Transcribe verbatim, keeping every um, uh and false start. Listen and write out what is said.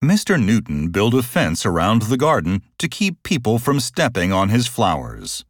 Mister Newton built a fence around the garden to keep people from stepping on his flowers.